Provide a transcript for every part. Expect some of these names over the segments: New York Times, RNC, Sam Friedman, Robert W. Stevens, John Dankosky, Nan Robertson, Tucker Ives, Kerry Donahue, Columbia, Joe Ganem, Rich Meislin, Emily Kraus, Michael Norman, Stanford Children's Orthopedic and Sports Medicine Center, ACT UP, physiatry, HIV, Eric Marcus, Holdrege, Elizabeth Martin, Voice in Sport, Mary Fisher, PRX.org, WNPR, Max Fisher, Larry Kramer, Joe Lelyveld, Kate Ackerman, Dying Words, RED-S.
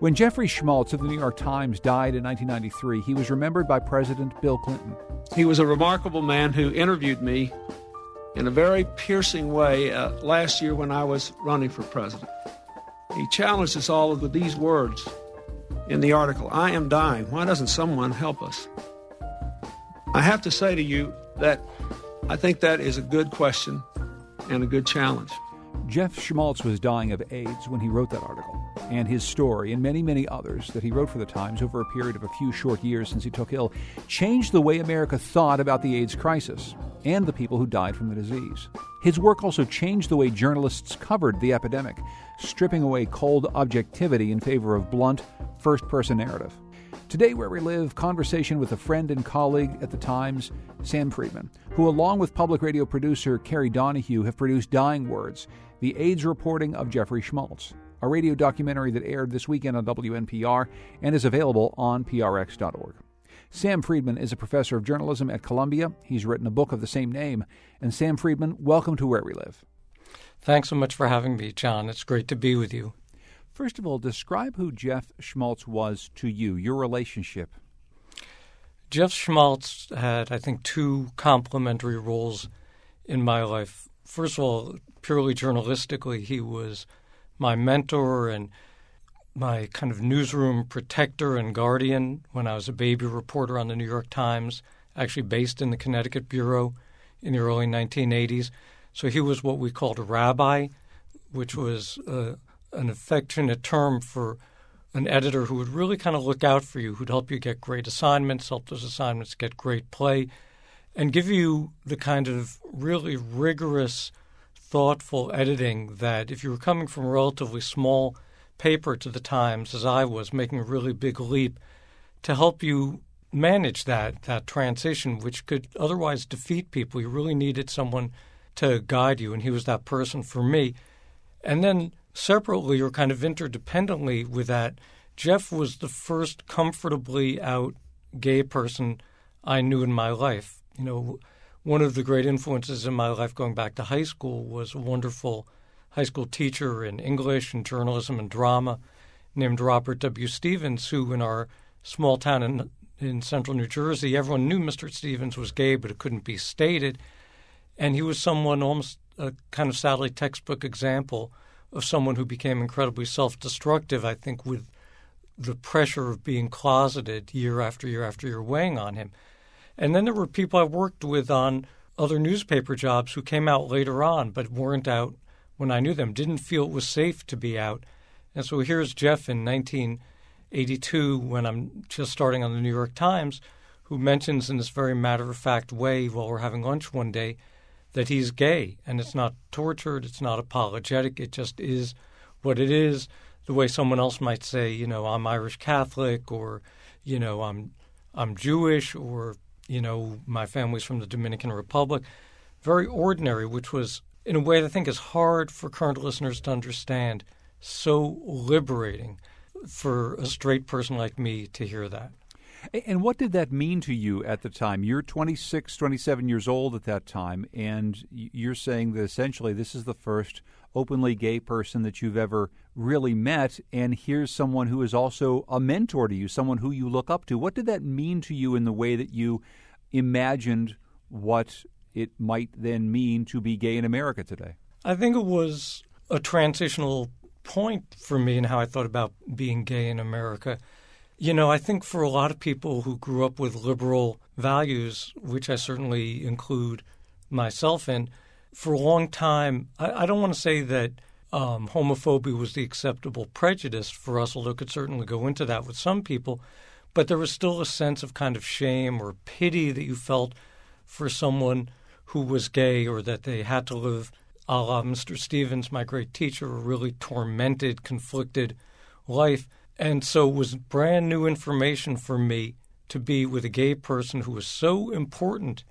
When Jeffrey Schmalz of the New York Times died in 1993, he was remembered by President Bill Clinton. He was a remarkable man who interviewed me in a very piercing way last year when I was running for president. He challenged us all with these words in the article: "I am dying. Why doesn't someone help us?" I have to say to you that I think that is a good question and a good challenge. Jeff Schmalz was dying of AIDS when he wrote that article, and his story, and many, many others that he wrote for the Times over a period of a few short years since he took ill, changed the way America thought about the AIDS crisis and the people who died from the disease. His work also changed the way journalists covered the epidemic, stripping away cold objectivity in favor of blunt, first-person narrative. Today, Where We Live, conversation with a friend and colleague at the Times, Sam Friedman, who, along with public radio producer Kerry Donahue, have produced Dying Words, the AIDS reporting of Jeffrey Schmalz, a radio documentary that aired this weekend on WNPR and is available on PRX.org. Sam Friedman is a professor of journalism at Columbia. He's written a book of the same name. And Sam Friedman, welcome to Where We Live. Thanks so much for having me, John. It's great to be with you. First of all, describe who Jeff Schmalz was to you, your relationship. Jeff Schmalz had, I think, two complementary roles in my life. First of all, purely journalistically, he was my mentor and my kind of newsroom protector and guardian when I was a baby reporter on the New York Times, actually based in the Connecticut Bureau in the early 1980s. So he was what we called a rabbi, which was an affectionate term for an editor who would really kind of look out for you, who'd help you get great assignments, help those assignments get great play, and give you the kind of really rigorous, thoughtful editing that if you were coming from a relatively small paper to the Times, as I was, making a really big leap, to help you manage that transition, which could otherwise defeat people. You really needed someone to guide you, and he was that person for me. And then separately or kind of interdependently with that, Jeff was the first comfortably out gay person I knew in my life. You know, one of the great influences in my life going back to high school was a wonderful high school teacher in English and journalism and drama named Robert W. Stevens, who in our small town in central New Jersey, everyone knew Mr. Stevens was gay, but it couldn't be stated. And he was someone, almost a kind of sadly textbook example of someone who became incredibly self-destructive, I think, with the pressure of being closeted year after year after year weighing on him. And then there were people I worked with on other newspaper jobs who came out later on but weren't out when I knew them, didn't feel it was safe to be out. And so here's Jeff in 1982 when I'm just starting on the New York Times, who mentions in this very matter-of-fact way while we're having lunch one day that he's gay. And it's not tortured. It's not apologetic. It just is what it is, the way someone else might say, you know, I'm Irish Catholic, or, you know, I'm Jewish, or, you know, my family's from the Dominican Republic. Very ordinary, which was, in a way that I think is hard for current listeners to understand, so liberating for a straight person like me to hear that. And what did that mean to you at the time? You're 26, 27 years old at that time, and you're saying that essentially this is the first openly gay person that you've ever really met, and here's someone who is also a mentor to you, someone who you look up to. What did that mean to you in the way that you imagined what it might then mean to be gay in America today? I think it was a transitional point for me in how I thought about being gay in America. You know, I think for a lot of people who grew up with liberal values, which I certainly include myself in, for a long time, I don't want to say that homophobia was the acceptable prejudice for us, although it could certainly go into that with some people, but there was still a sense of kind of shame or pity that you felt for someone who was gay, or that they had to live, a la Mr. Stevens, my great teacher, a really tormented, conflicted life. And so it was brand new information for me to be with a gay person who was so important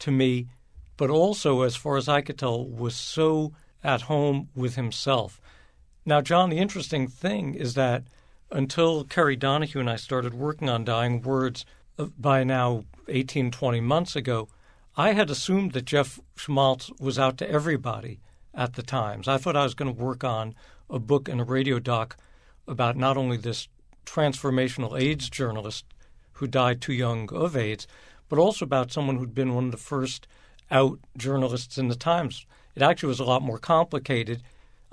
to me, but also, as far as I could tell, was so at home with himself. Now, John, the interesting thing is that until Kerry Donahue and I started working on Dying Words by now 18, 20 months ago, I had assumed that Jeff Schmalz was out to everybody at the Times. I thought I was going to work on a book and a radio doc about not only this transformational AIDS journalist who died too young of AIDS, but also about someone who'd been one of the first out journalists in the Times. It actually was a lot more complicated.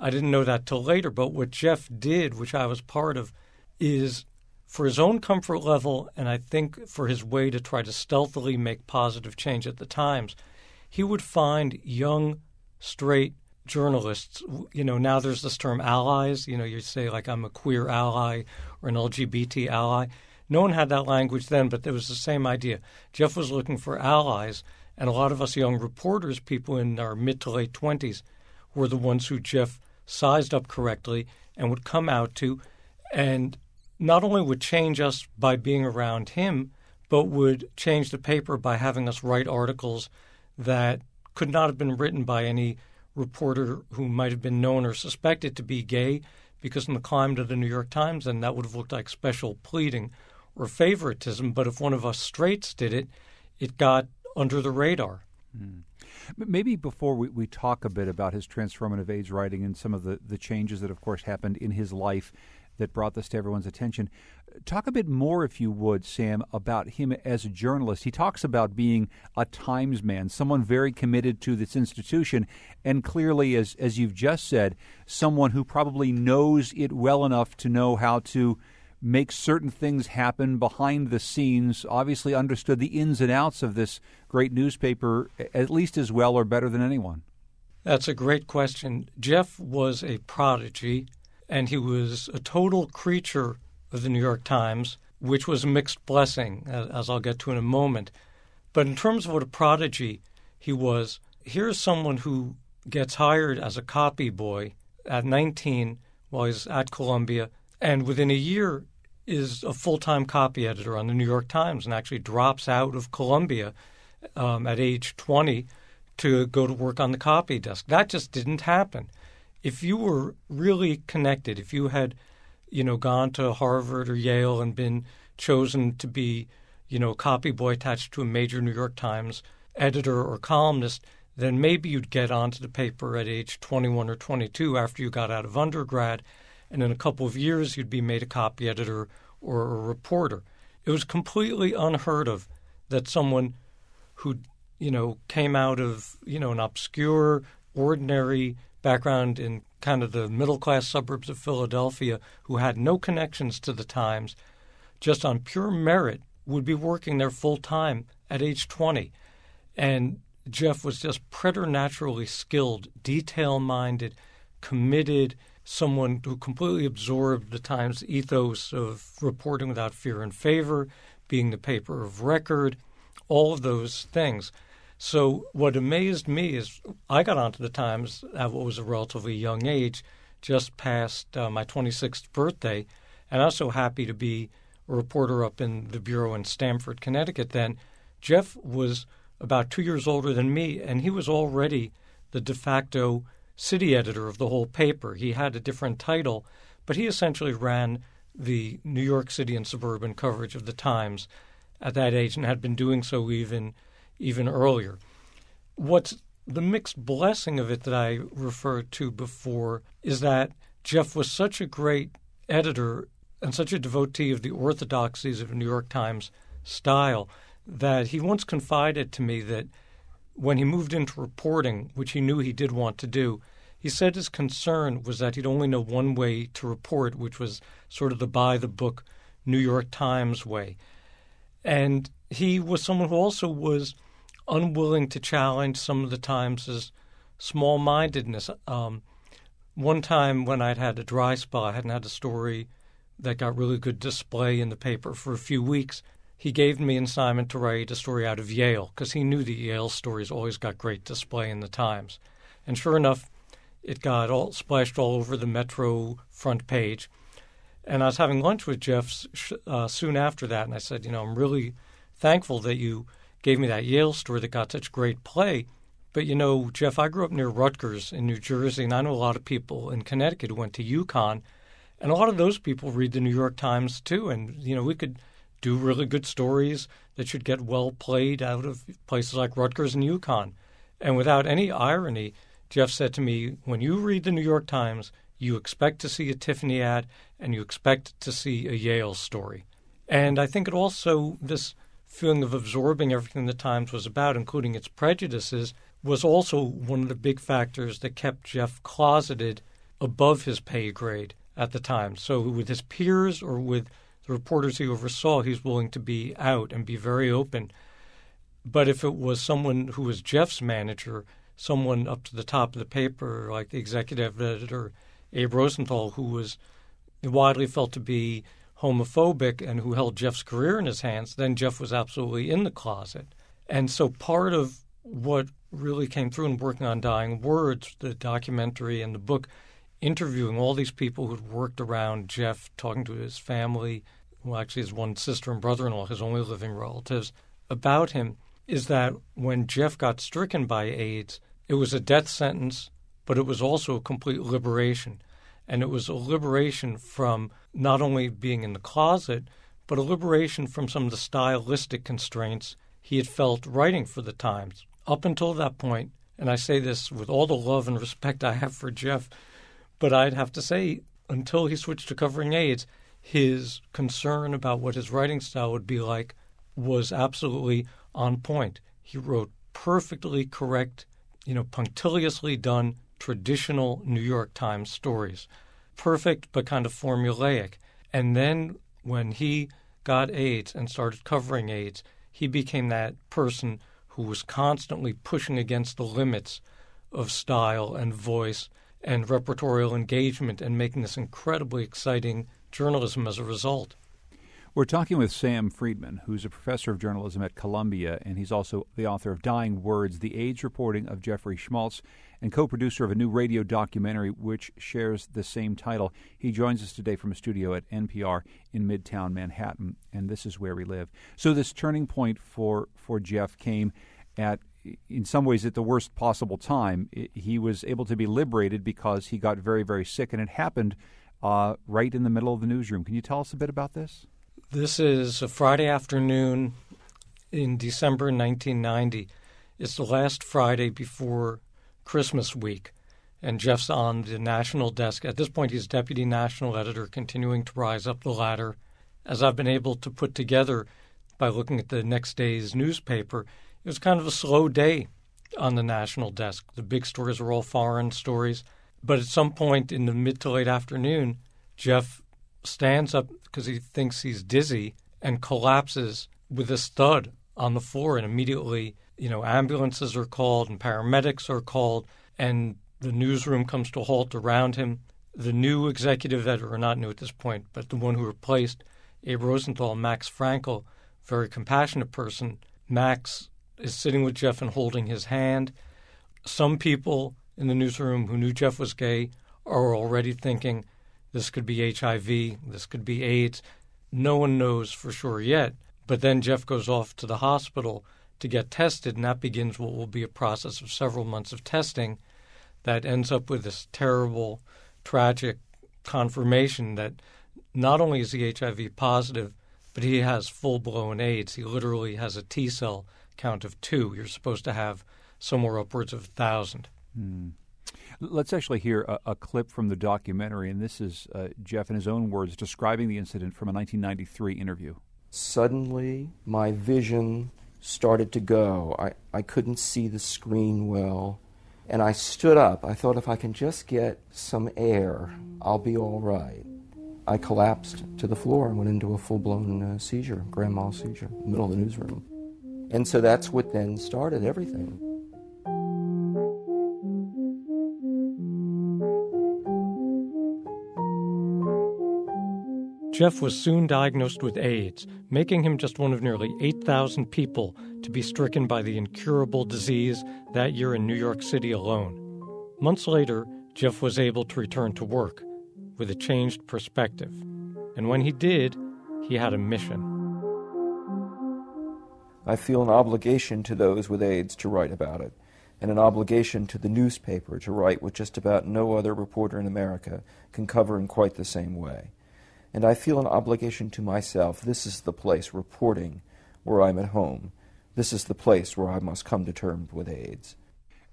I didn't know that till later, but what Jeff did, which I was part of, is for his own comfort level, and I think for his way to try to stealthily make positive change at the Times, he would find young, straight journalists. You know, now there's this term allies. You know, you say, like, I'm a queer ally or an LGBT ally. No one had that language then, but there was the same idea. Jeff was looking for allies, and a lot of us young reporters, people in our mid to late 20s, were the ones who Jeff sized up correctly and would come out to, and not only would change us by being around him, but would change the paper by having us write articles that could not have been written by any reporter who might have been known or suspected to be gay, because in the climate of the New York Times, then that would have looked like special pleading or favoritism. But if one of us straights did it, it got under the radar. Mm. Maybe before we talk a bit about his transformative AIDS writing and some of the changes that, of course, happened in his life that brought this to everyone's attention, talk a bit more, if you would, Sam, about him as a journalist. He talks about being a Times man, someone very committed to this institution, and clearly, as you've just said, someone who probably knows it well enough to know how to make certain things happen behind the scenes, obviously understood the ins and outs of this great newspaper at least as well or better than anyone. That's a great question. Jeff was a prodigy, and he was a total creature of the New York Times, which was a mixed blessing, as I'll get to in a moment. But in terms of what a prodigy he was, here's someone who gets hired as a copy boy at 19 while he's at Columbia, and within a year is a full-time copy editor on the New York Times and actually drops out of Columbia at age 20 to go to work on the copy desk. That just didn't happen. If you were really connected, if you had, you know, gone to Harvard or Yale and been chosen to be, you know, a copy boy attached to a major New York Times editor or columnist, then maybe you'd get onto the paper at age 21 or 22 after you got out of undergrad, and in a couple of years, you'd be made a copy editor or a reporter. It was completely unheard of that someone who, you know, came out of, you know, an obscure, ordinary background in kind of the middle-class suburbs of Philadelphia, who had no connections to the Times, just on pure merit, would be working there full-time at age 20. And Jeff was just preternaturally skilled, detail-minded, committed, someone who completely absorbed the Times ethos of reporting without fear and favor, being the paper of record, all of those things. So what amazed me is I got onto the Times at what was a relatively young age, just past my 26th birthday, and I was so happy to be a reporter up in the bureau in Stamford, Connecticut then. Jeff was about 2 years older than me, and he was already the de facto city editor of the whole paper. He had a different title, but he essentially ran the New York City and suburban coverage of the Times at that age and had been doing so even earlier. What's the mixed blessing of it that I referred to before is that Jeff was such a great editor and such a devotee of the orthodoxies of New York Times style that he once confided to me that when he moved into reporting, which he knew he did want to do, he said his concern was that he'd only know one way to report, which was sort of the by-the-book New York Times way. And he was someone who also was unwilling to challenge some of the Times' small-mindedness. One time when I'd had a dry spell, I hadn't had a story that got really good display in the paper for a few weeks. He gave me an assignment to write a story out of Yale because he knew the Yale stories always got great display in the Times. And sure enough, it got all splashed all over the Metro front page. And I was having lunch with Jeff soon after that, and I said, you know, I'm really thankful that you gave me that Yale story that got such great play. But, you know, Jeff, I grew up near Rutgers in New Jersey, and I know a lot of people in Connecticut who went to UConn, and a lot of those people read the New York Times too. And, you know, we could do really good stories that should get well played out of places like Rutgers and UConn. And without any irony, Jeff said to me, when you read the New York Times, you expect to see a Tiffany ad and you expect to see a Yale story. And I think it also, this feeling of absorbing everything the Times was about, including its prejudices, was also one of the big factors that kept Jeff closeted above his pay grade at the time. So with his peers or with the reporters he oversaw, he's willing to be out and be very open. But if it was someone who was Jeff's manager, someone up to the top of the paper, like the executive editor, Abe Rosenthal, who was widely felt to be homophobic and who held Jeff's career in his hands, then Jeff was absolutely in the closet. And so part of what really came through in working on Dying Words, the documentary and the book, interviewing all these people who'd worked around Jeff, talking to his family, well, actually his one sister and brother-in-law, his only living relatives, about him, is that when Jeff got stricken by AIDS, it was a death sentence, but it was also a complete liberation. And it was a liberation from not only being in the closet, but a liberation from some of the stylistic constraints he had felt writing for the Times. Up until that point, and I say this with all the love and respect I have for Jeff, but I'd have to say, until he switched to covering AIDS, his concern about what his writing style would be like was absolutely on point. He wrote perfectly correct, you know, punctiliously done traditional New York Times stories. Perfect, but kind of formulaic. And then when he got AIDS and started covering AIDS, he became that person who was constantly pushing against the limits of style and voice and reportorial engagement and making this incredibly exciting journalism as a result. We're talking with Sam Friedman, who's a professor of journalism at Columbia, and he's also the author of Dying Words, the AIDS reporting of Jeffrey Schmalz, and co-producer of a new radio documentary which shares the same title. He joins us today from a studio at NPR in Midtown Manhattan, and this is where we live. So this turning point for Jeff came at, in some ways, at the worst possible time. He was able to be liberated because he got very, very sick, and it happened right in the middle of the newsroom. Can you tell us a bit about this? This is a Friday afternoon in December 1990. It's the last Friday before Christmas week, and Jeff's on the national desk. At this point, he's deputy national editor, continuing to rise up the ladder. As I've been able to put together by looking at the next day's newspaper, it was kind of a slow day on the national desk. The big stories were all foreign stories. But at some point in the mid to late afternoon, Jeff stands up because he thinks he's dizzy and collapses with a thud on the floor. And immediately, you know, ambulances are called and paramedics are called, and the newsroom comes to a halt around him. The new executive editor, not new at this point, but the one who replaced Abe Rosenthal, Max Frankel, very compassionate person. Max is sitting with Jeff and holding his hand. Some people in the newsroom who knew Jeff was gay are already thinking, this could be HIV, this could be AIDS. No one knows for sure yet. But then Jeff goes off to the hospital to get tested, and that begins what will be a process of several months of testing that ends up with this terrible, tragic confirmation that not only is he HIV positive, but he has full-blown AIDS. He literally has a T-cell count of 2. You're supposed to have somewhere upwards of 1,000. Let's actually hear a clip from the documentary, and this is Jeff in his own words describing the incident from a 1993 interview. Suddenly, my vision started to go. I couldn't see the screen well, and I stood up. I thought, if I can just get some air, I'll be all right. I collapsed to the floor and went into a full-blown seizure, grand mal seizure, in the middle of the newsroom. And so that's what then started everything. Jeff was soon diagnosed with AIDS, making him just one of nearly 8,000 people to be stricken by the incurable disease that year in New York City alone. Months later, Jeff was able to return to work with a changed perspective. And when he did, he had a mission. I feel an obligation to those with AIDS to write about it, and an obligation to the newspaper to write what just about no other reporter in America can cover in quite the same way. And I feel an obligation to myself. This is the place, reporting, where I'm at home. This is the place where I must come to terms with AIDS.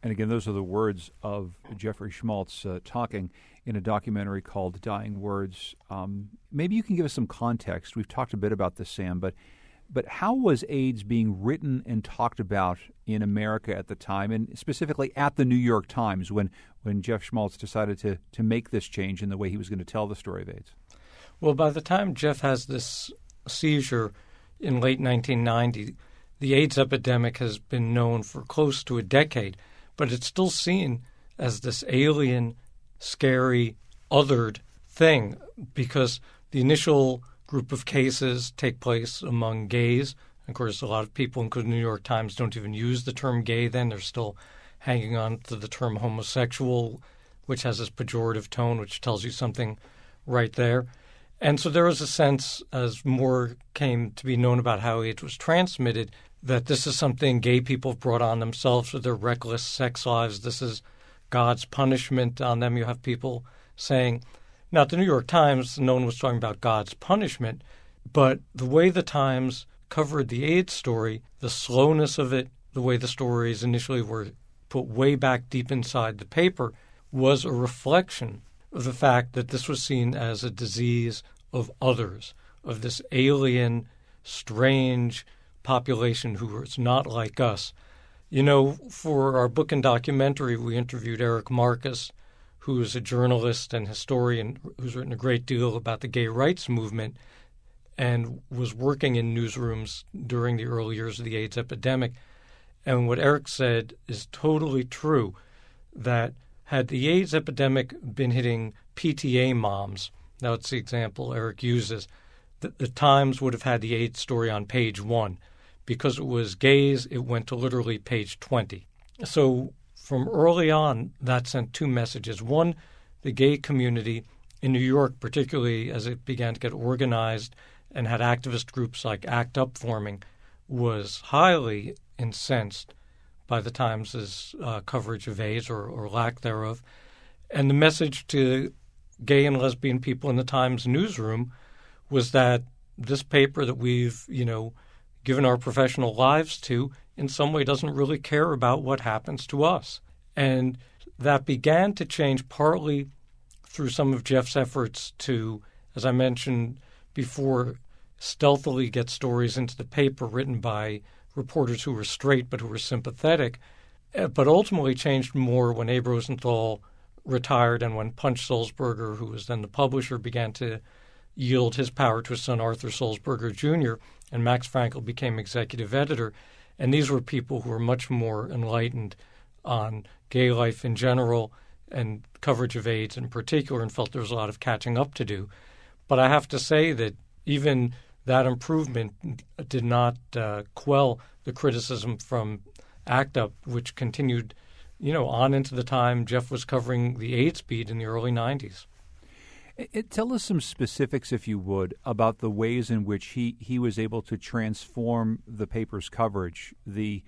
And again, those are the words of Jeffrey Schmalz talking in a documentary called Dying Words. Maybe you can give us some context. We've talked a bit about this, Sam, but how was AIDS being written and talked about in America at the time, and specifically at the New York Times when Jeff Schmalz decided to make this change in the way he was going to tell the story of AIDS? Well, by the time Jeff has this seizure in late 1990, the AIDS epidemic has been known for close to a decade, but it's still seen as this alien, scary, othered thing because the initial group of cases take place among gays. Of course, a lot of people, including New York Times, don't even use the term gay then. They're still hanging on to the term homosexual, which has this pejorative tone, which tells you something right there. And so there was a sense, as more came to be known about how AIDS was transmitted, that this is something gay people have brought on themselves with their reckless sex lives. This is God's punishment on them. You have people saying, now at the New York Times, no one was talking about God's punishment, but the way the Times covered the AIDS story, the slowness of it, the way the stories initially were put way back deep inside the paper, was a reflection of the fact that this was seen as a disease of others, of this alien, strange population who is not like us. You know, for our book and documentary, we interviewed Eric Marcus, who is a journalist and historian who's written a great deal about the gay rights movement and was working in newsrooms during the early years of the AIDS epidemic. And what Eric said is totally true, that had the AIDS epidemic been hitting PTA moms, now it's the example Eric uses, the Times would have had the AIDS story on page 1. Because it was gays, it went to literally page 20. So from early on, that sent two messages. One, the gay community in New York, particularly as it began to get organized and had activist groups like ACT UP forming, was highly incensed by the Times' coverage of AIDS or lack thereof. And the message to gay and lesbian people in the Times newsroom was that this paper that we've, given our professional lives to, in some way doesn't really care about what happens to us. And that began to change partly through some of Jeff's efforts to, as I mentioned before, stealthily get stories into the paper written by reporters who were straight but who were sympathetic, but ultimately changed more when Abe Rosenthal retired and when Punch Sulzberger, who was then the publisher, began to yield his power to his son Arthur Sulzberger Jr., and Max Frankel became executive editor. And these were people who were much more enlightened on gay life in general and coverage of AIDS in particular, and felt there was a lot of catching up to do. But I have to say that even that improvement did not quell the criticism from ACT UP, which continued, on into the time Jeff was covering the AIDS beat in the early 90s. Tell us some specifics, if you would, about the ways in which he was able to transform the paper's coverage, the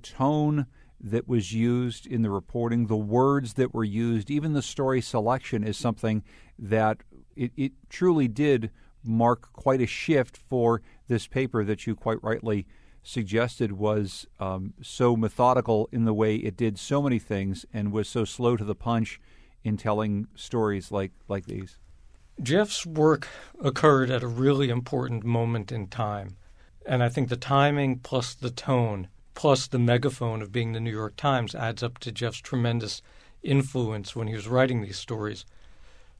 tone that was used in the reporting, the words that were used, even the story selection is something that it truly did mark quite a shift for this paper that you quite rightly suggested was so methodical in the way it did so many things and was so slow to the punch in telling stories like these. Jeff's work occurred at a really important moment in time. And I think the timing plus the tone plus the megaphone of being the New York Times adds up to Jeff's tremendous influence when he was writing these stories.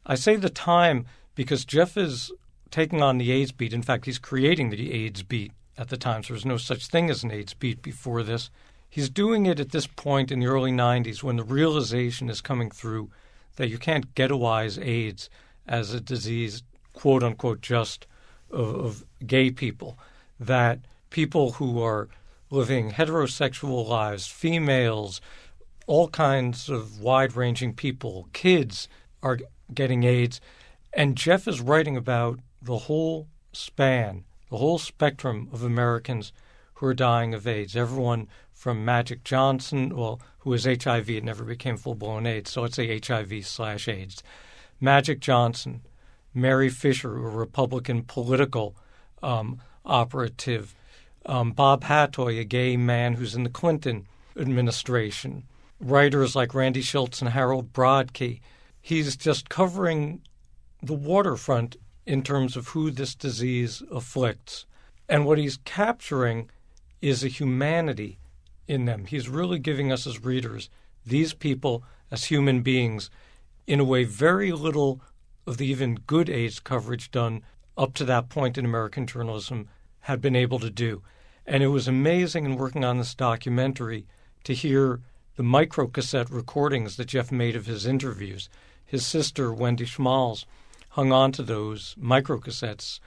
I say the time because Jeff is taking on the AIDS beat. In fact, he's creating the AIDS beat at the time. So there was no such thing as an AIDS beat before this. He's doing it at this point in the early 90s when the realization is coming through that you can't ghettoize AIDS as a disease, quote unquote, just of gay people, that people who are living heterosexual lives, females, all kinds of wide-ranging people, kids are getting AIDS. And Jeff is writing about the whole span, the whole spectrum of Americans who are dying of AIDS. Everyone from Magic Johnson, well, who was HIV and never became full-blown AIDS, so let's say HIV/AIDS. Magic Johnson, Mary Fisher, a Republican political operative, Bob Hattoy, a gay man who's in the Clinton administration, writers like Randy Shilts and Harold Brodkey. He's just covering the waterfront in terms of who this disease afflicts. And what he's capturing is a humanity in them. He's really giving us as readers, these people as human beings, in a way very little of the even good AIDS coverage done up to that point in American journalism had been able to do. And it was amazing in working on this documentary to hear the microcassette recordings that Jeff made of his interviews. His sister, Wendy Schmalz, hung on to those microcassettes,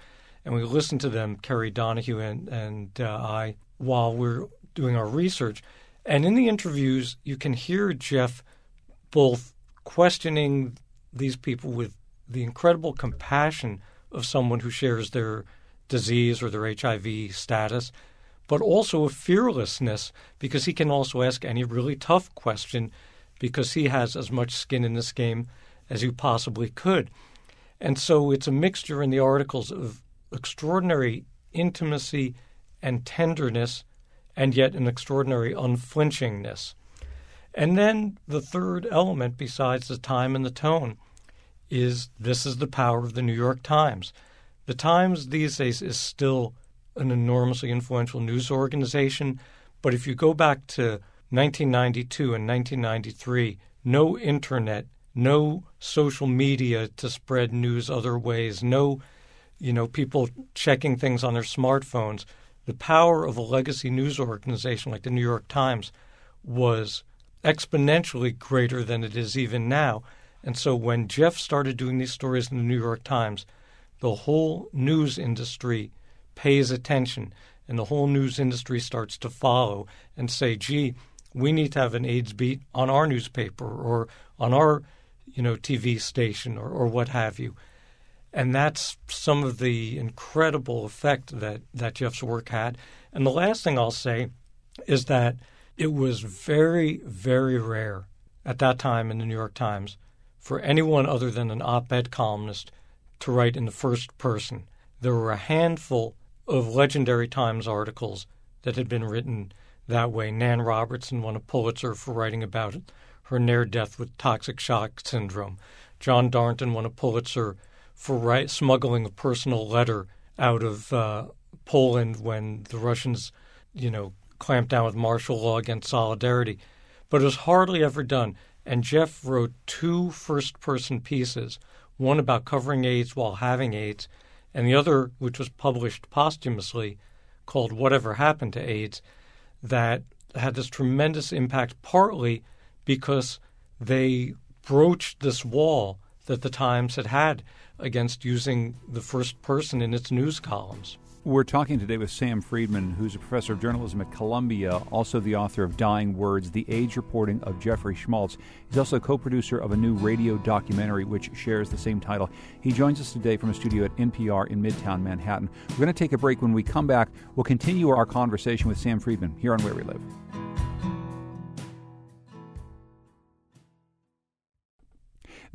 and we listened to them, Kerry Donahue and I, while we're doing our research. And in the interviews, you can hear Jeff both questioning these people with the incredible compassion of someone who shares their disease or their HIV status, but also a fearlessness, because he can also ask any really tough question because he has as much skin in this game as you possibly could. And so it's a mixture in the articles of extraordinary intimacy and tenderness, and yet an extraordinary unflinchingness. And then the third element, besides the time and the tone, is this is the power of the New York Times. The Times these days is still an enormously influential news organization, but if you go back to 1992 and 1993, no internet, no social media to spread news other ways, no people checking things on their smartphones. The power of a legacy news organization like the New York Times was exponentially greater than it is even now. And so when Jeff started doing these stories in the New York Times, the whole news industry pays attention, and the whole news industry starts to follow and say, gee, we need to have an AIDS beat on our newspaper or on our TV station or what have you. And that's some of the incredible effect that Jeff's work had. And the last thing I'll say is that it was very, very rare at that time in the New York Times for anyone other than an op-ed columnist to write in the first person. There were a handful of legendary Times articles that had been written that way. Nan Robertson won a Pulitzer for writing about her near death with toxic shock syndrome. John Dankosky won a Pulitzer for smuggling a personal letter out of Poland when the Russians, clamped down with martial law against solidarity. But it was hardly ever done. And Jeff wrote two first-person pieces, one about covering AIDS while having AIDS, and the other, which was published posthumously, called Whatever Happened to AIDS, that had this tremendous impact, partly because they broached this wall that the Times had against using the first person in its news columns. We're talking today with Sam Friedman, who's a professor of journalism at Columbia, also the author of Dying Words, the AIDS reporting of Jeffrey Schmalz. He's also co-producer of a new radio documentary which shares the same title. He joins us today from a studio at NPR in Midtown Manhattan. We're going to take a break. When we come back, we'll continue our conversation with Sam Friedman here on Where We Live.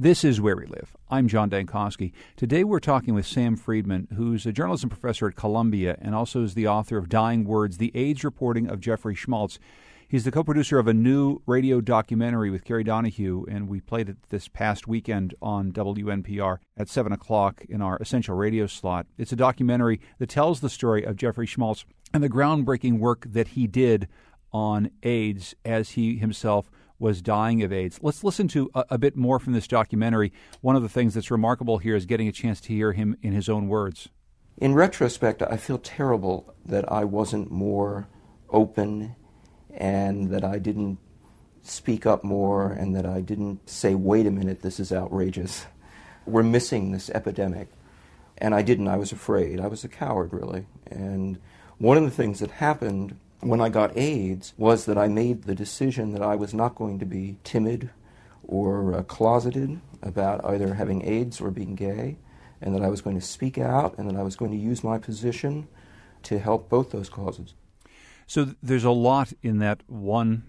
This is Where We Live. I'm John Dankosky. Today we're talking with Sam Friedman, who's a journalism professor at Columbia and also is the author of Dying Words, the AIDS reporting of Jeffrey Schmalz. He's the co-producer of a new radio documentary with Kerry Donahue, and we played it this past weekend on WNPR at 7 o'clock in our Essential Radio slot. It's a documentary that tells the story of Jeffrey Schmalz and the groundbreaking work that he did on AIDS as he himself was dying of AIDS. Let's listen to a bit more from this documentary. One of the things that's remarkable here is getting a chance to hear him in his own words. In retrospect, I feel terrible that I wasn't more open and that I didn't speak up more and that I didn't say, wait a minute, this is outrageous. We're missing this epidemic. And I didn't. I was afraid. I was a coward, really. And one of the things that happened when I got AIDS was that I made the decision that I was not going to be timid or closeted about either having AIDS or being gay, and that I was going to speak out, and that I was going to use my position to help both those causes. So there's a lot in that one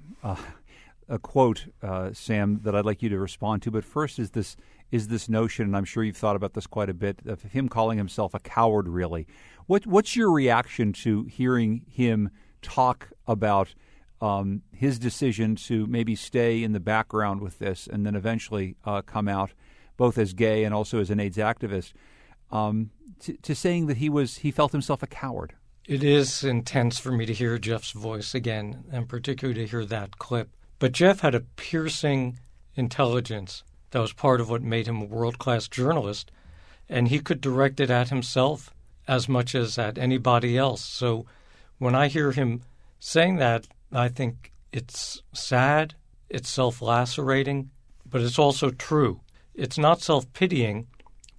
quote, Sam, that I'd like you to respond to. But first is this notion, and I'm sure you've thought about this quite a bit, of him calling himself a coward, really. What's your reaction to hearing him talk about his decision to maybe stay in the background with this and then eventually come out both as gay and also as an AIDS activist, to saying that he felt himself a coward? It is intense for me to hear Jeff's voice again, and particularly to hear that clip. But Jeff had a piercing intelligence that was part of what made him a world-class journalist, and he could direct it at himself as much as at anybody else. So when I hear him saying that, I think it's sad, it's self-lacerating, but it's also true. It's not self-pitying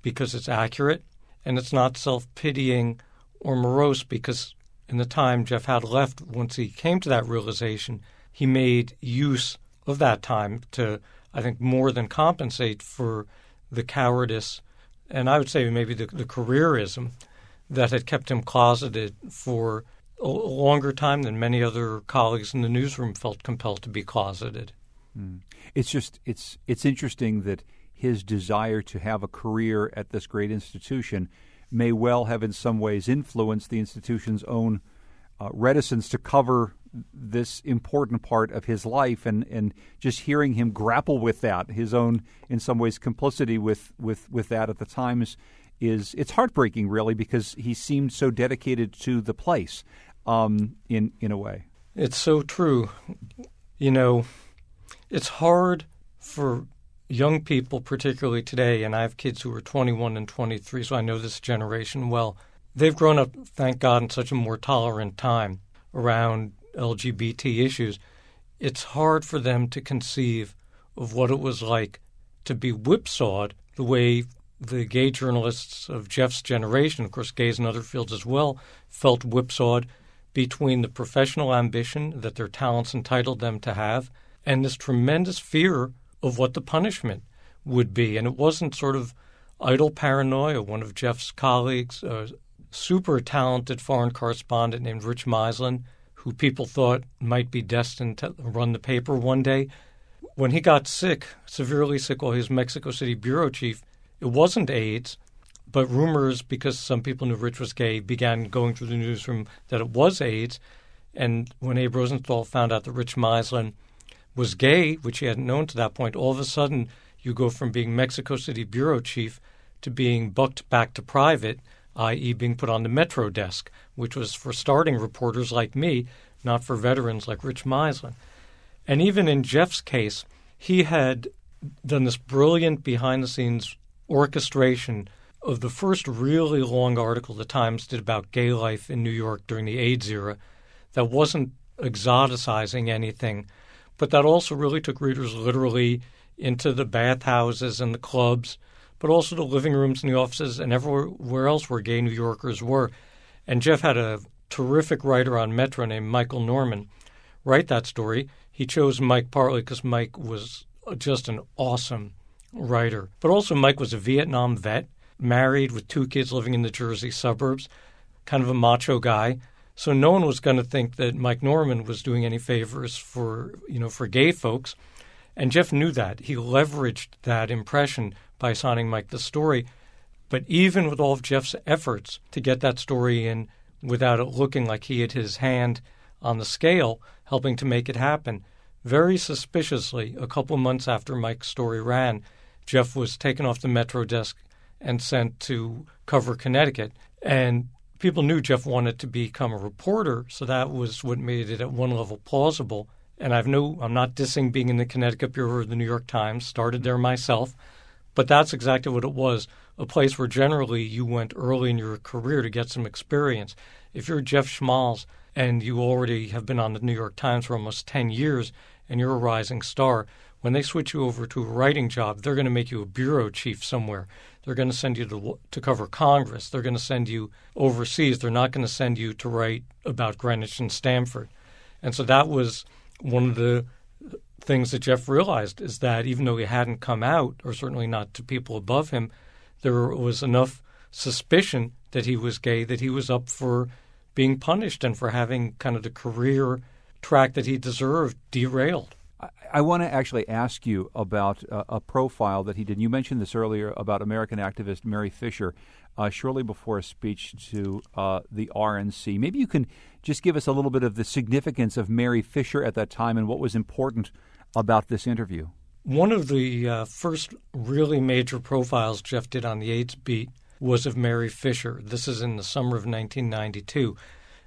because it's accurate, and it's not self-pitying or morose, because in the time Jeff had left, once he came to that realization, he made use of that time to, I think, more than compensate for the cowardice, and I would say maybe the careerism that had kept him closeted for a longer time than many other colleagues in the newsroom felt compelled to be closeted. Mm. It's just, it's interesting that his desire to have a career at this great institution may well have in some ways influenced the institution's own reticence to cover this important part of his life, and just hearing him grapple with that, his own, in some ways, complicity with that at the time is it's heartbreaking, really, because he seemed so dedicated to the place in a way. It's so true. You know, it's hard for young people, particularly today, and I have kids who are 21 and 23, so I know this generation well. They've grown up, thank God, in such a more tolerant time around LGBT issues. It's hard for them to conceive of what it was like to be whipsawed the way the gay journalists of Jeff's generation, of course gays in other fields as well, felt whipsawed between the professional ambition that their talents entitled them to have and this tremendous fear of what the punishment would be. And it wasn't sort of idle paranoia. One of Jeff's colleagues, a super talented foreign correspondent named Rich Meislin, who people thought might be destined to run the paper one day, when he got sick, severely sick, while he was Mexico City bureau chief, it wasn't AIDS, but rumors, because some people knew Rich was gay, began going through the newsroom that it was AIDS. And when Abe Rosenthal found out that Rich Meislin was gay, which he hadn't known to that point, all of a sudden you go from being Mexico City bureau chief to being bucked back to private, i.e. being put on the Metro desk, which was for starting reporters like me, not for veterans like Rich Meislin. And even in Jeff's case, he had done this brilliant behind-the-scenes orchestration of the first really long article the Times did about gay life in New York during the AIDS era that wasn't exoticizing anything, but that also really took readers literally into the bathhouses and the clubs, but also the living rooms and the offices and everywhere else where gay New Yorkers were. And Jeff had a terrific writer on Metro named Michael Norman write that story. He chose Mike partly because Mike was just an awesome writer. But also Mike was a Vietnam vet, married with two kids living in the Jersey suburbs, kind of a macho guy. So no one was going to think that Mike Norman was doing any favors for, you know, for gay folks. And Jeff knew that. He leveraged that impression by assigning Mike the story. But even with all of Jeff's efforts to get that story in without it looking like he had his hand on the scale helping to make it happen, very suspiciously, a couple months after Mike's story ran, Jeff was taken off the Metro desk and sent to cover Connecticut. And people knew Jeff wanted to become a reporter, so that was what made it at one level plausible. And I'm not dissing being in the Connecticut Bureau of the New York Times, started there myself, but that's exactly what it was, a place where generally you went early in your career to get some experience. If you're Jeff Schmalz and you already have been on the New York Times for almost 10 years and you're a rising star, when they switch you over to a writing job, they're going to make you a bureau chief somewhere. They're going to send you to cover Congress. They're going to send you overseas. They're not going to send you to write about Greenwich and Stamford. And so that was one of the things that Jeff realized, is that even though he hadn't come out, or certainly not to people above him, there was enough suspicion that he was gay that he was up for being punished and for having kind of the career track that he deserved derailed. I want to actually ask you about a profile that he did. You mentioned this earlier about American activist Mary Fisher shortly before a speech to the RNC. Maybe you can just give us a little bit of the significance of Mary Fisher at that time and what was important about this interview. One of the first really major profiles Jeff did on the AIDS beat was of Mary Fisher. This is in the summer of 1992.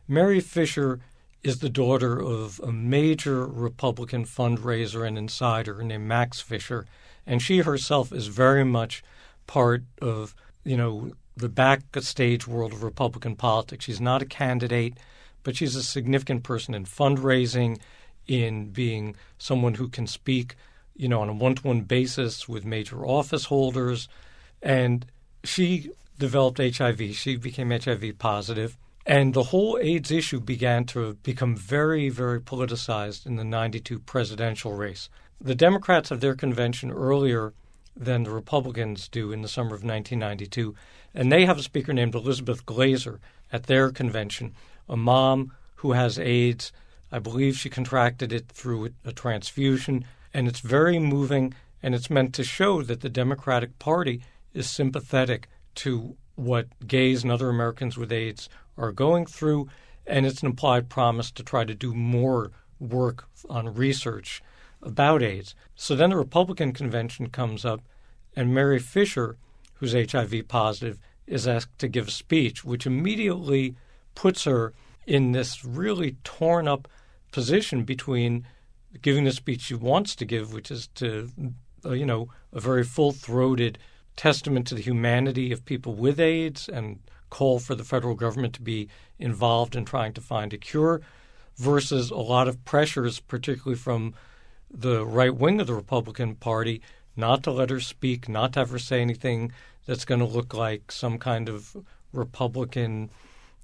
Mary Fisher is the daughter of a major Republican fundraiser and insider named Max Fisher. And she herself is very much part of, you know, the backstage world of Republican politics. She's not a candidate, but she's a significant person in fundraising, in being someone who can speak, you know, on a one-to-one basis with major office holders. And she developed HIV. She became HIV positive. And the whole AIDS issue began to become very, very politicized in the 92 presidential race. The Democrats have their convention earlier than the Republicans do in the summer of 1992. And they have a speaker named Elizabeth Glaser at their convention, a mom who has AIDS. I believe she contracted it through a transfusion. And it's very moving, and it's meant to show that the Democratic Party is sympathetic to what gays and other Americans with AIDS are going through, and it's an implied promise to try to do more work on research about AIDS. So then the Republican convention comes up, and Mary Fisher, who's HIV positive, is asked to give a speech, which immediately puts her in this really torn up position between giving the speech she wants to give, which is to, you know, a very full-throated testament to the humanity of people with AIDS and call for the federal government to be involved in trying to find a cure, versus a lot of pressures, particularly from the right wing of the Republican Party, not to let her speak, not to have her say anything that's going to look like some kind of Republican,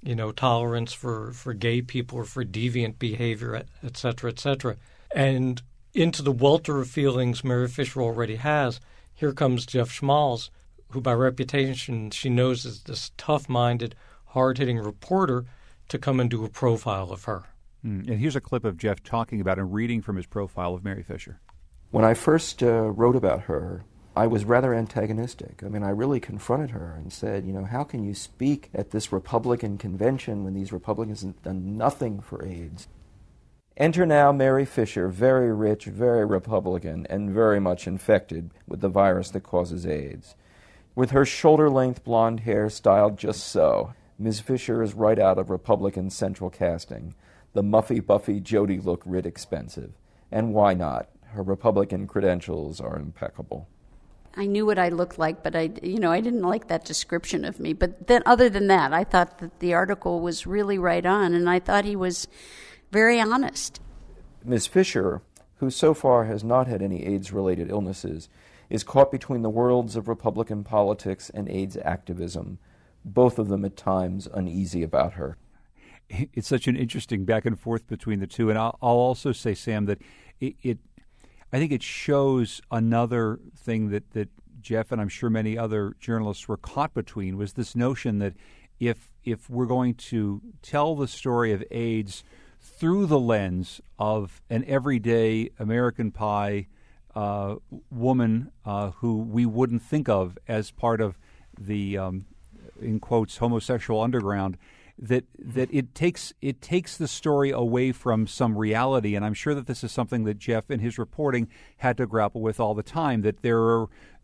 you know, tolerance for gay people or for deviant behavior, et cetera, et cetera. And into the welter of feelings Mary Fisher already has, here comes Jeff Schmalz, who by reputation she knows is this tough-minded, hard-hitting reporter, to come and do a profile of her. And here's a clip of Jeff talking about and reading from his profile of Mary Fisher. When I first wrote about her, I was rather antagonistic. I mean, I really confronted her and said, you know, how can you speak at this Republican convention when these Republicans have done nothing for AIDS? Enter now Mary Fisher, very rich, very Republican, and very much infected with the virus that causes AIDS. With her shoulder-length blonde hair styled just so, Ms. Fisher is right out of Republican central casting. The muffy-buffy Jody look writ expensive. And why not? Her Republican credentials are impeccable. I knew what I looked like, but I didn't like that description of me. But then, other than that, I thought that the article was really right on, and I thought he was very honest. Ms. Fisher, who so far has not had any AIDS-related illnesses, is caught between the worlds of Republican politics and AIDS activism, both of them at times uneasy about her. It's such an interesting back and forth between the two. And I'll also say, Sam, that I think it shows another thing that Jeff and I'm sure many other journalists were caught between, was this notion that if we're going to tell the story of AIDS through the lens of an everyday American pie woman who we wouldn't think of as part of the, in quotes, homosexual underground, that it takes the story away from some reality. And I'm sure that this is something that Jeff in his reporting had to grapple with all the time, that there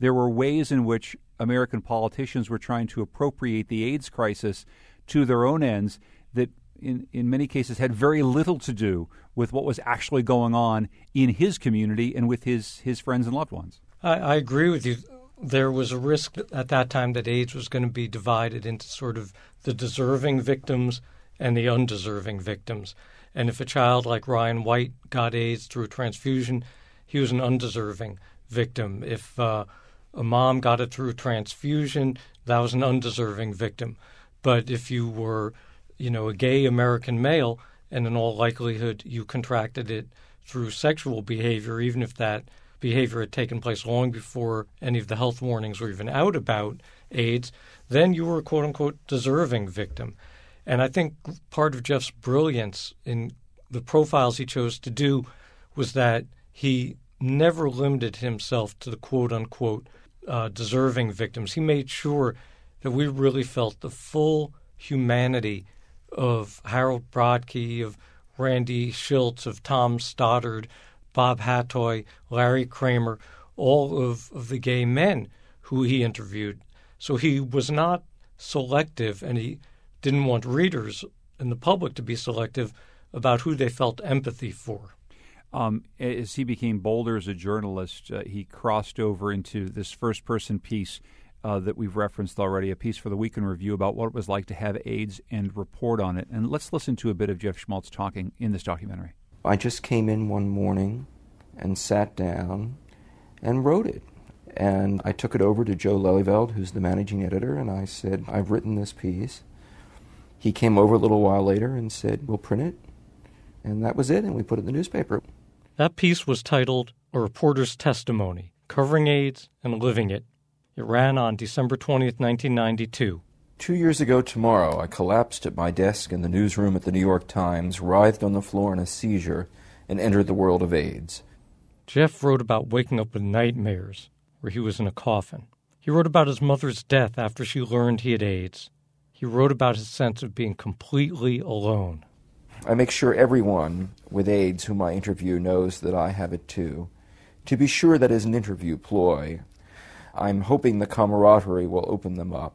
were ways in which American politicians were trying to appropriate the AIDS crisis to their own ends that in many cases had very little to do with what was actually going on in his community and with his friends and loved ones. I agree with you. There was a risk at that time that AIDS was going to be divided into sort of the deserving victims and the undeserving victims. And if a child like Ryan White got AIDS through a transfusion, he was an undeserving victim. If a mom got it through a transfusion, that was an undeserving victim. But if you were, you know, a gay American male, and in all likelihood you contracted it through sexual behavior, even if that behavior had taken place long before any of the health warnings were even out about, AIDS, then you were a quote-unquote deserving victim. And I think part of Jeff's brilliance in the profiles he chose to do was that he never limited himself to the quote-unquote deserving victims. He made sure that we really felt the full humanity of Harold Brodkey, of Randy Shilts, of Tom Stoddard, Bob Hattoy, Larry Kramer, all of the gay men who he interviewed. So he was not selective, and he didn't want readers and the public to be selective about who they felt empathy for. As he became bolder as a journalist, he crossed over into this first-person piece that we've referenced already, a piece for the Week in Review about what it was like to have AIDS and report on it. And let's listen to a bit of Jeff Schmalz talking in this documentary. I just came in one morning and sat down and wrote it. And I took it over to Joe Lelyveld, who's the managing editor, and I said, I've written this piece. He came over a little while later and said, we'll print it. And that was it, and we put it in the newspaper. That piece was titled A Reporter's Testimony, Covering AIDS and Living It. It ran on December 20th, 1992. 2 years ago tomorrow, I collapsed at my desk in the newsroom at the New York Times, writhed on the floor in a seizure, and entered the world of AIDS. Jeff wrote about waking up with nightmares, where he was in a coffin. He wrote about his mother's death after she learned he had AIDS. He wrote about his sense of being completely alone. I make sure everyone with AIDS whom I interview knows that I have it too. To be sure, that is an interview ploy. I'm hoping the camaraderie will open them up.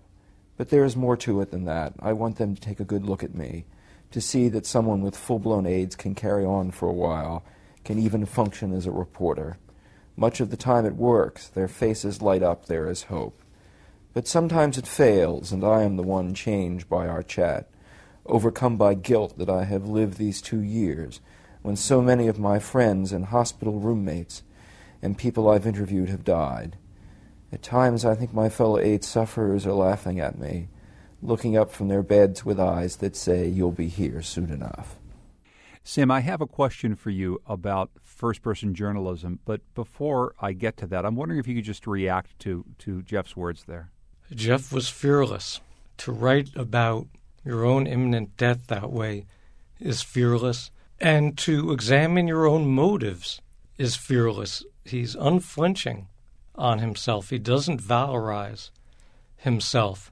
But there is more to it than that. I want them to take a good look at me, to see that someone with full-blown AIDS can carry on for a while, can even function as a reporter. Much of the time it works. Their faces light up. There is hope. But sometimes it fails, and I am the one changed by our chat, overcome by guilt that I have lived these 2 years, when so many of my friends and hospital roommates and people I've interviewed have died. At times, I think my fellow AIDS sufferers are laughing at me, looking up from their beds with eyes that say, you'll be here soon enough. Sam, I have a question for you about first-person journalism, but before I get to that, I'm wondering if you could just react to Jeff's words there. Jeff was fearless. To write about your own imminent death that way is fearless, and to examine your own motives is fearless. He's unflinching on himself. He doesn't valorize himself.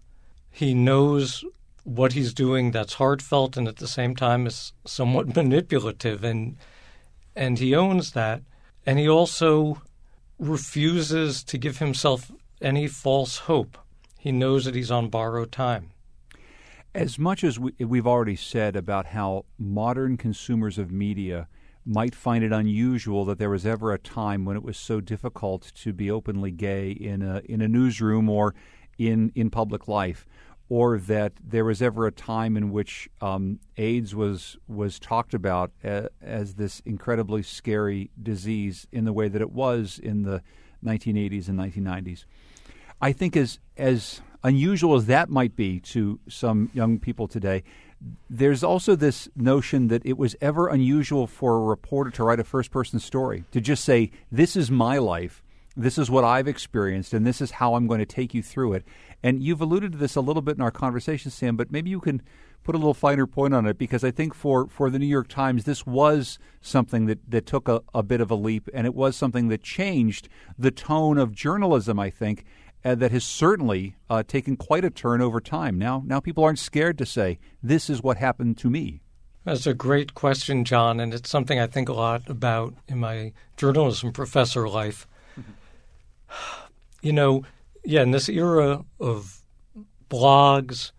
He knows what he's doing that's heartfelt and at the same time is somewhat manipulative, and he owns that. And he also refuses to give himself any false hope. He knows that he's on borrowed time. As much as we've already said about how modern consumers of media might find it unusual that there was ever a time when it was so difficult to be openly gay in a newsroom or in public life, or that there was ever a time in which AIDS was talked about as this incredibly scary disease in the way that it was in the 1980s and 1990s. I think as unusual as that might be to some young people today, there's also this notion that it was ever unusual for a reporter to write a first-person story, to just say, this is my life, this is what I've experienced, and this is how I'm going to take you through it. And you've alluded to this a little bit in our conversation, Sam, but maybe you can put a little finer point on it, because I think for the New York Times, this was something that took a bit of a leap, and it was something that changed the tone of journalism, I think, that has certainly taken quite a turn over time. Now people aren't scared to say, this is what happened to me. That's a great question, John, and it's something I think a lot about in my journalism professor life. Mm-hmm. You know, in this era of blogs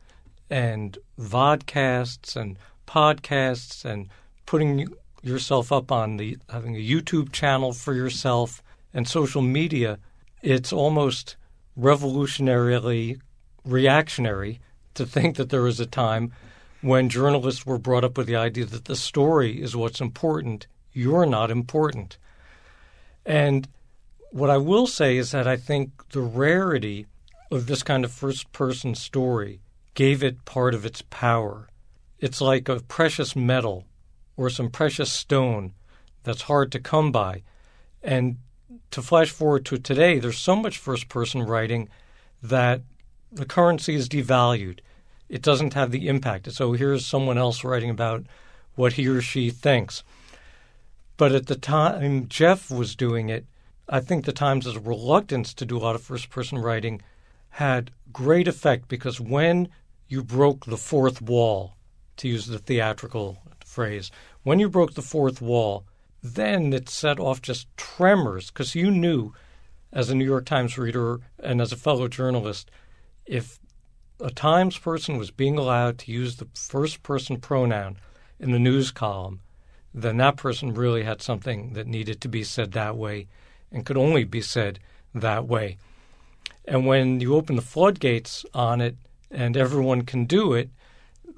and vodcasts and podcasts and putting yourself up on having a YouTube channel for yourself and social media, it's almost revolutionarily reactionary to think that there was a time when journalists were brought up with the idea that the story is what's important. You're not important. And what I will say is that I think the rarity of this kind of first-person story gave it part of its power. It's like a precious metal or some precious stone that's hard to come by. And to flash forward to today, there's so much first-person writing that the currency is devalued. It doesn't have the impact. So here's someone else writing about what he or she thinks. But at the time Jeff was doing it, I think the Times' reluctance to do a lot of first-person writing had great effect, because when you broke the fourth wall, to use the theatrical phrase, when you broke the fourth wall, then it set off just tremors, because you knew, as a New York Times reader and as a fellow journalist, if a Times person was being allowed to use the first-person pronoun in the news column, then that person really had something that needed to be said that way and could only be said that way. And when you open the floodgates on it and everyone can do it,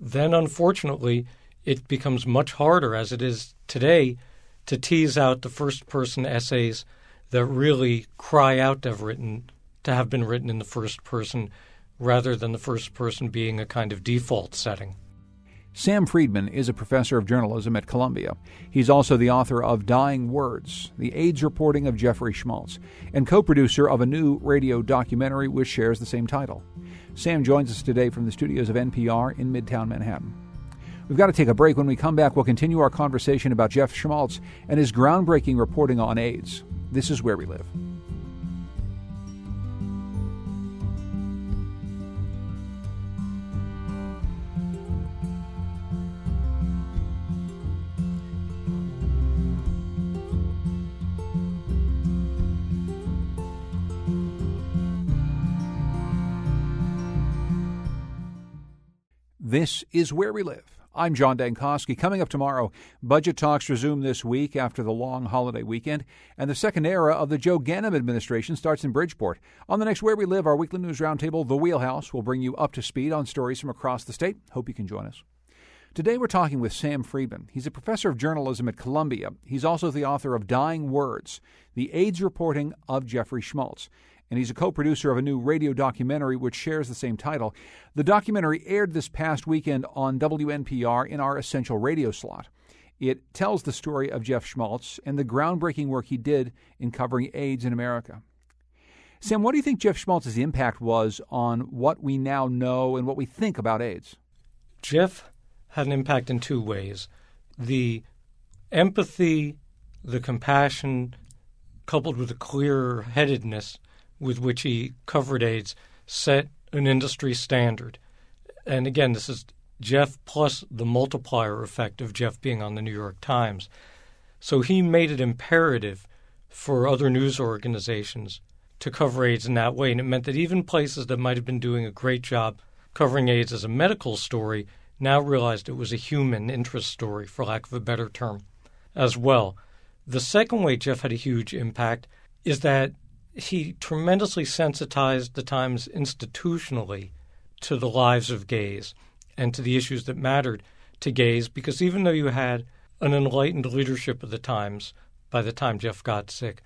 then unfortunately it becomes much harder, as it is today, to tease out the first-person essays that really cry out to have written, to have been written in the first person, rather than the first person being a kind of default setting. Sam Friedman is a professor of journalism at Columbia. He's also the author of Dying Words, the AIDS reporting of Jeffrey Schmalz, and co-producer of a new radio documentary which shares the same title. Sam joins us today from the studios of NPR in Midtown Manhattan. We've got to take a break. When we come back, we'll continue our conversation about Jeff Schmalz and his groundbreaking reporting on AIDS. This is Where We Live. This is Where We Live. I'm John Dankosky. Coming up tomorrow, budget talks resume this week after the long holiday weekend, and the second era of the Joe Ganem administration starts in Bridgeport. On the next Where We Live, our weekly news roundtable, The Wheelhouse, will bring you up to speed on stories from across the state. Hope you can join us. Today we're talking with Sam Friedman. He's a professor of journalism at Columbia. He's also the author of Dying Words, the AIDS reporting of Jeffrey Schmalz, and he's a co-producer of a new radio documentary which shares the same title. The documentary aired this past weekend on WNPR in our Essential Radio slot. It tells the story of Jeff Schmalz and the groundbreaking work he did in covering AIDS in America. Sam, what do you think Jeff Schmalz's impact was on what we now know and what we think about AIDS? Jeff had an impact in two ways. The empathy, the compassion, coupled with the clear-headedness with which he covered AIDS, set an industry standard. And again, this is Jeff plus the multiplier effect of Jeff being on the New York Times. So he made it imperative for other news organizations to cover AIDS in that way. And it meant that even places that might have been doing a great job covering AIDS as a medical story now realized it was a human interest story, for lack of a better term, as well. The second way Jeff had a huge impact is that he tremendously sensitized the Times institutionally to the lives of gays and to the issues that mattered to gays, because even though you had an enlightened leadership of the Times by the time Jeff got sick,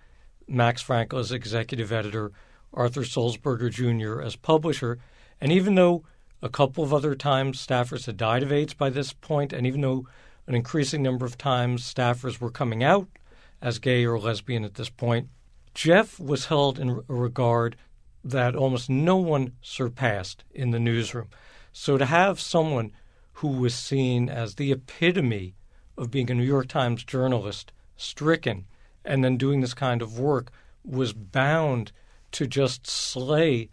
Max Frankel as executive editor, Arthur Sulzberger Jr. as publisher, and even though a couple of other Times staffers had died of AIDS by this point, and even though an increasing number of Times staffers were coming out as gay or lesbian at this point, Jeff was held in a regard that almost no one surpassed in the newsroom. So to have someone who was seen as the epitome of being a New York Times journalist stricken and then doing this kind of work was bound to just slay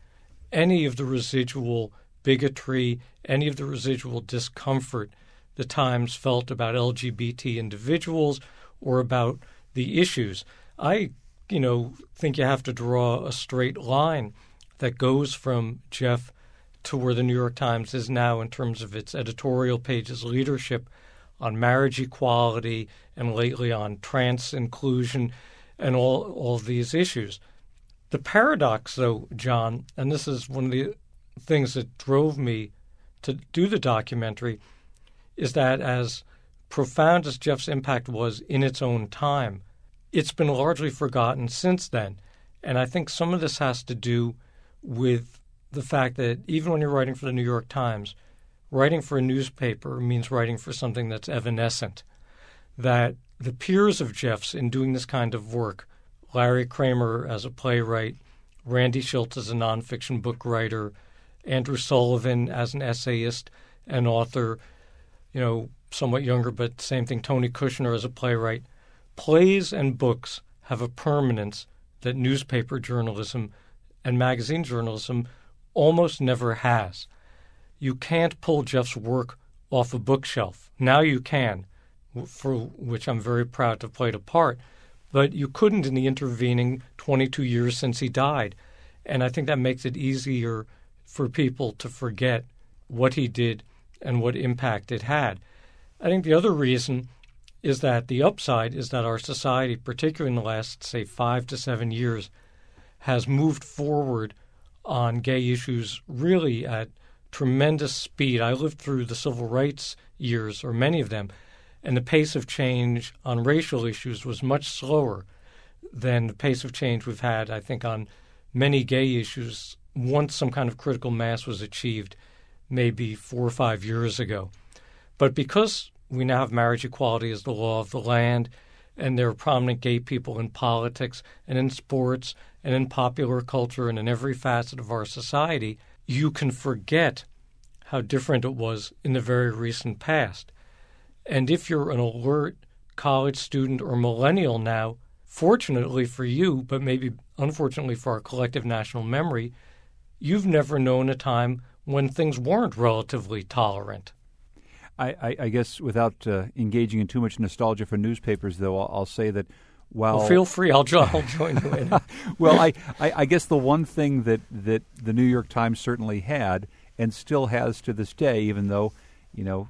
any of the residual bigotry, any of the residual discomfort the Times felt about LGBT individuals or about the issues. I think you have to draw a straight line that goes from Jeff to where the New York Times is now in terms of its editorial pages leadership on marriage equality and lately on trans inclusion and all these issues. The paradox, though, John, and this is one of the things that drove me to do the documentary, is that as profound as Jeff's impact was in its own time, it's been largely forgotten since then. And I think some of this has to do with the fact that even when you're writing for the New York Times, writing for a newspaper means writing for something that's evanescent. That the peers of Jeff's in doing this kind of work, Larry Kramer as a playwright, Randy Shilts as a nonfiction book writer, Andrew Sullivan as an essayist and author, you know, somewhat younger, but same thing, Tony Kushner as a playwright. Plays and books have a permanence that newspaper journalism and magazine journalism almost never has. You can't pull Jeff's work off a bookshelf. Now you can, for which I'm very proud to have played a part. But you couldn't in the intervening 22 years since he died. And I think that makes it easier for people to forget what he did and what impact it had. I think the other reason is that the upside is that our society, particularly in the last, say, 5 to 7 years, has moved forward on gay issues really at tremendous speed. I lived through the civil rights years, or many of them, and the pace of change on racial issues was much slower than the pace of change we've had, I think, on many gay issues once some kind of critical mass was achieved maybe 4 or 5 years ago. But because we now have marriage equality as the law of the land, and there are prominent gay people in politics and in sports and in popular culture and in every facet of our society, you can forget how different it was in the very recent past. And if you're an alert college student or millennial now, fortunately for you, but maybe unfortunately for our collective national memory, you've never known a time when things weren't relatively tolerant. I guess without engaging in too much nostalgia for newspapers, though, I'll say that while— Well, feel free. I'll join you in. Well, I guess the one thing that the New York Times certainly had and still has to this day, even though, you know,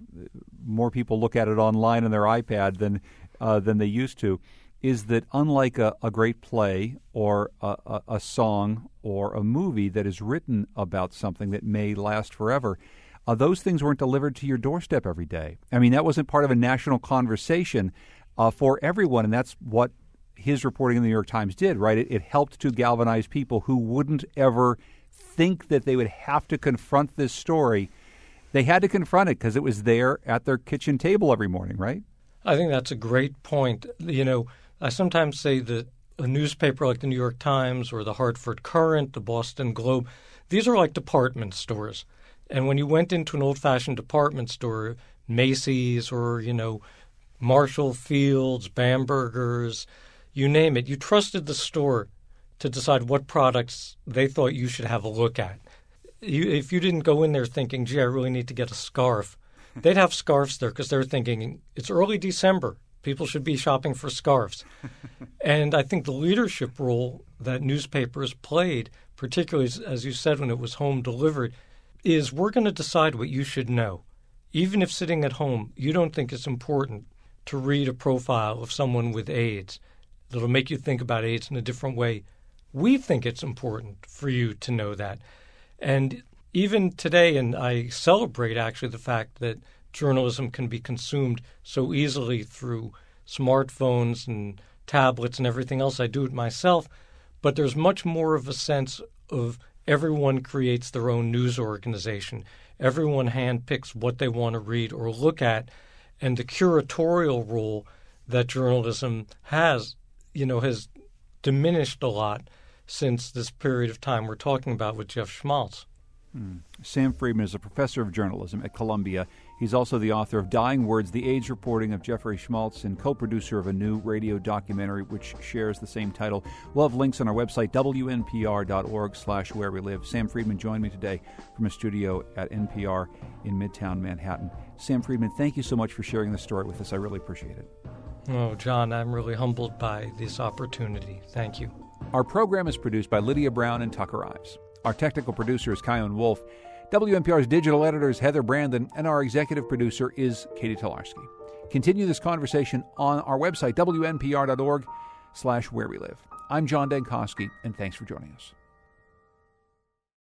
more people look at it online on their iPad than they used to, is that unlike a great play or a song or a movie that is written about something that may last forever— those things weren't delivered to your doorstep every day. I mean, that wasn't part of a national conversation for everyone, and that's what his reporting in the New York Times did, right? It helped to galvanize people who wouldn't ever think that they would have to confront this story. They had to confront it because it was there at their kitchen table every morning, right? I think that's a great point. You know, I sometimes say that a newspaper like the New York Times or the Hartford Courant, the Boston Globe, these are like department stores. And when you went into an old-fashioned department store, Macy's or, you know, Marshall Field's, Bamberger's, you name it, you trusted the store to decide what products they thought you should have a look at. If you didn't go in there thinking, gee, I really need to get a scarf, they'd have scarves there because they're thinking, it's early December. People should be shopping for scarves. And I think the leadership role that newspapers played, particularly, as you said, when it was home-delivered, is we're going to decide what you should know. Even if sitting at home, you don't think it's important to read a profile of someone with AIDS that'll make you think about AIDS in a different way. We think it's important for you to know that. And even today, and I celebrate actually the fact that journalism can be consumed so easily through smartphones and tablets and everything else. I do it myself. But there's much more of a sense of everyone creates their own news organization. Everyone handpicks what they want to read or look at. And the curatorial role that journalism has, you know, has diminished a lot since this period of time we're talking about with Jeff Schmalz. Sam Friedman is a professor of journalism at Columbia. He's also the author of Dying Words, the AIDS reporting of Jeffrey Schmalz, and co-producer of a new radio documentary which shares the same title. We'll have links on our website, WNPR.org/where we live. Sam Friedman joined me today from a studio at NPR in Midtown Manhattan. Sam Friedman, thank you so much for sharing this story with us. I really appreciate it. Oh, John, I'm really humbled by this opportunity. Thank you. Our program is produced by Lydia Brown and Tucker Ives. Our technical producer is Kion Wolf. WNPR's digital editor is Heather Brandon, and our executive producer is Katie Tolarski. Continue this conversation on our website, WNPR.org/where we live. I'm John Dankosky, and thanks for joining us.